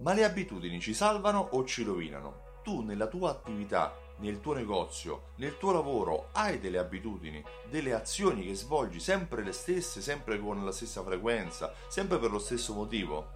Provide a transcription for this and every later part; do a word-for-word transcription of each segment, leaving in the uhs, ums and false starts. Ma le abitudini ci salvano o ci rovinano? Tu nella tua attività, nel tuo negozio, nel tuo lavoro hai delle abitudini, delle azioni che svolgi sempre le stesse, sempre con la stessa frequenza, sempre per lo stesso motivo?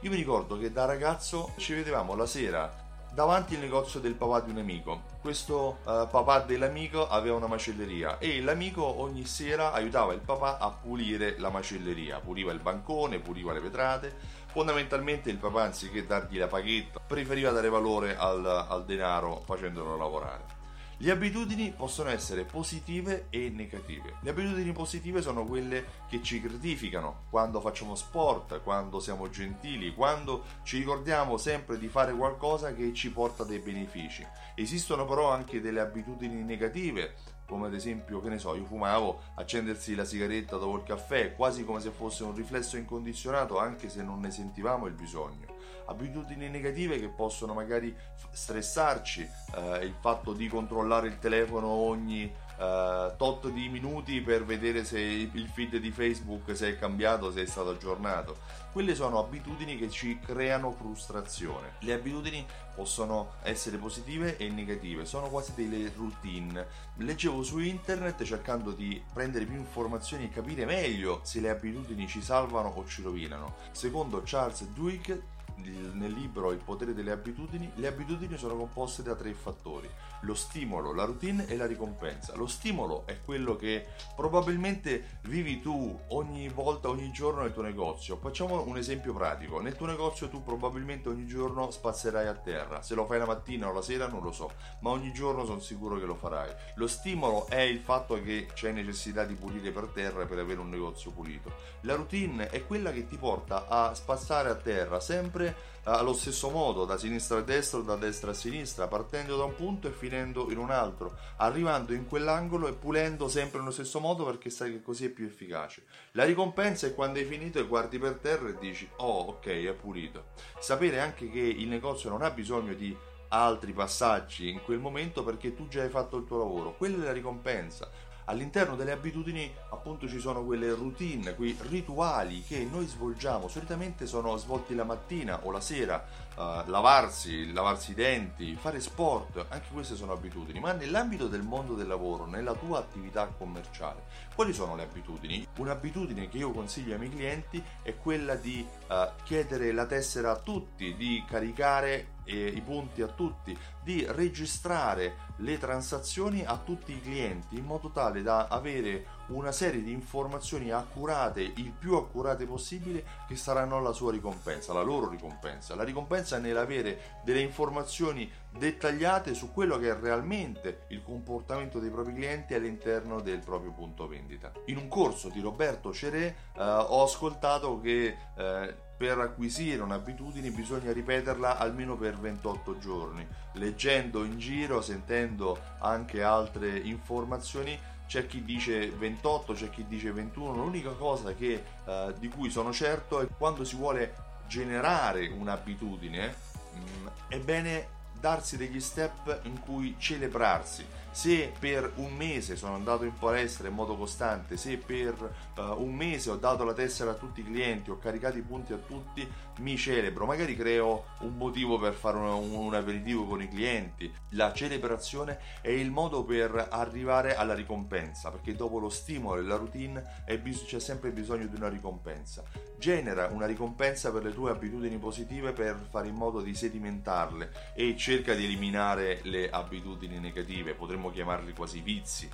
Io mi ricordo che da ragazzo ci vedevamo la sera davanti al negozio del papà di un amico. Questo eh, papà dell'amico aveva una macelleria e l'amico ogni sera aiutava il papà a pulire la macelleria, puliva il bancone, puliva le vetrate. Fondamentalmente il papà, anziché dargli la paghetta, preferiva dare valore al, al denaro facendolo lavorare. Le abitudini possono essere positive e negative. Le abitudini positive sono quelle che ci gratificano, quando facciamo sport, quando siamo gentili, quando ci ricordiamo sempre di fare qualcosa che ci porta dei benefici. Esistono però anche delle abitudini negative, come ad esempio, che ne so, io fumavo, accendersi la sigaretta dopo il caffè, quasi come se fosse un riflesso incondizionato, anche se non ne sentivamo il bisogno. Abitudini negative che possono magari stressarci, eh, il fatto di controllare il telefono ogni eh, tot di minuti per vedere se il feed di Facebook se è cambiato, se è stato aggiornato. Quelle sono abitudini che ci creano frustrazione. Le abitudini possono essere positive e negative, sono quasi delle routine. Leggevo su internet, cercando di prendere più informazioni e capire meglio se le abitudini ci salvano o ci rovinano. Secondo Charles Duhigg, nel libro Il potere delle abitudini, le abitudini sono composte da tre fattori: lo stimolo, la routine e la ricompensa. Lo stimolo è quello che probabilmente vivi tu ogni volta, ogni giorno nel tuo negozio. Facciamo un esempio pratico: nel tuo negozio tu probabilmente ogni giorno spazzerai a terra, se lo fai la mattina o la sera non lo so, ma ogni giorno sono sicuro che lo farai. Lo stimolo è il fatto che c'è necessità di pulire per terra per avere un negozio pulito. La routine è quella che ti porta a spazzare a terra sempre allo stesso modo, da sinistra a destra o da destra a sinistra, partendo da un punto e finendo in un altro, arrivando in quell'angolo e pulendo sempre nello stesso modo, perché sai che così è più efficace. La ricompensa è quando hai finito e guardi per terra e dici: oh, ok, è pulito. Sapere anche che il negozio non ha bisogno di altri passaggi in quel momento, perché tu già hai fatto il tuo lavoro. Quella è la ricompensa. All'interno delle abitudini, appunto, ci sono quelle routine, quei rituali che noi svolgiamo. Solitamente sono svolti la mattina o la sera, eh, lavarsi, lavarsi i denti, fare sport, anche queste sono abitudini. Ma nell'ambito del mondo del lavoro, nella tua attività commerciale, quali sono le abitudini? Un'abitudine che io consiglio ai miei clienti è quella di eh, chiedere la tessera a tutti, di caricare e i punti a tutti, di registrare le transazioni a tutti i clienti, in modo tale da avere una serie di informazioni accurate, il più accurate possibile, che saranno la sua ricompensa, la loro ricompensa. La ricompensa nell'avere delle informazioni dettagliate su quello che è realmente il comportamento dei propri clienti all'interno del proprio punto vendita. In un corso di Roberto Cerè eh, ho ascoltato che eh, per acquisire un'abitudine bisogna ripeterla almeno per ventotto giorni. Leggendo in giro, sentendo anche altre informazioni, c'è chi dice ventotto, c'è chi dice ventuno. L'unica cosa che, eh, di cui sono certo è che quando si vuole generare un'abitudine mh, è bene darsi degli step in cui celebrarsi. Se per un mese sono andato in palestra in modo costante, se per uh, un mese ho dato la tessera a tutti i clienti, ho caricato i punti a tutti, mi celebro, magari creo un motivo per fare un, un aperitivo con i clienti. La celebrazione è il modo per arrivare alla ricompensa, perché dopo lo stimolo e la routine è bis- c'è sempre bisogno di una ricompensa. Genera una ricompensa per le tue abitudini positive, per fare in modo di sedimentarle, e cerca di eliminare le abitudini negative, potremmo chiamarli quasi vizi.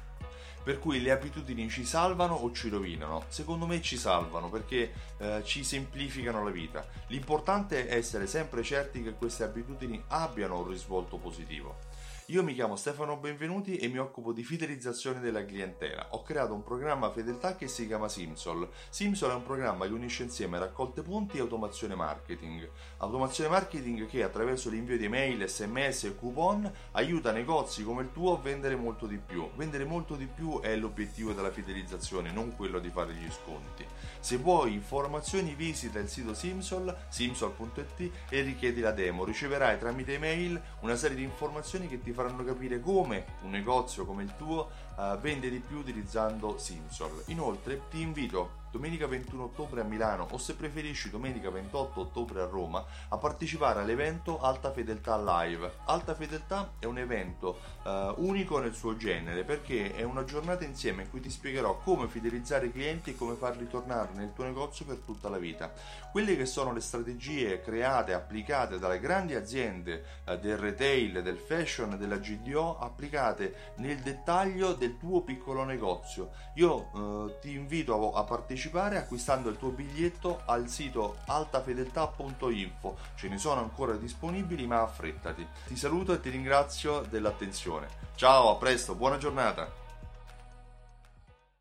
Per cui le abitudini ci salvano o ci rovinano? Secondo me ci salvano, perché eh, ci semplificano la vita. L'importante è essere sempre certi che queste abitudini abbiano un risvolto positivo. Io mi chiamo Stefano Benvenuti e mi occupo di fidelizzazione della clientela. Ho creato un programma fedeltà che si chiama SimSol. SimSol è un programma che unisce insieme raccolte punti e automazione marketing. Automazione marketing che, attraverso l'invio di email, sms e coupon, aiuta negozi come il tuo a vendere molto di più. Vendere molto di più è l'obiettivo della fidelizzazione, non quello di fare gli sconti. Se vuoi informazioni, visita il sito SimSol, simsol punto it, e richiedi la demo. Riceverai tramite email una serie di informazioni che ti faranno capire come un negozio come il tuo uh, vende di più utilizzando SimSol. Inoltre ti invito domenica ventuno ottobre a Milano o, se preferisci, domenica ventotto ottobre a Roma, a partecipare all'evento Alta Fedeltà Live. Alta Fedeltà è un evento eh, unico nel suo genere, perché è una giornata insieme in cui ti spiegherò come fidelizzare i clienti e come farli tornare nel tuo negozio per tutta la vita. Quelle che sono le strategie create e applicate dalle grandi aziende eh, del retail, del fashion, della G D O, applicate nel dettaglio del tuo piccolo negozio. Io eh, ti invito a, a partecipare acquistando il tuo biglietto al sito altafedeltà punto info, ce ne sono ancora disponibili, ma affrettati. Ti saluto e ti ringrazio dell'attenzione. Ciao, a presto, buona giornata!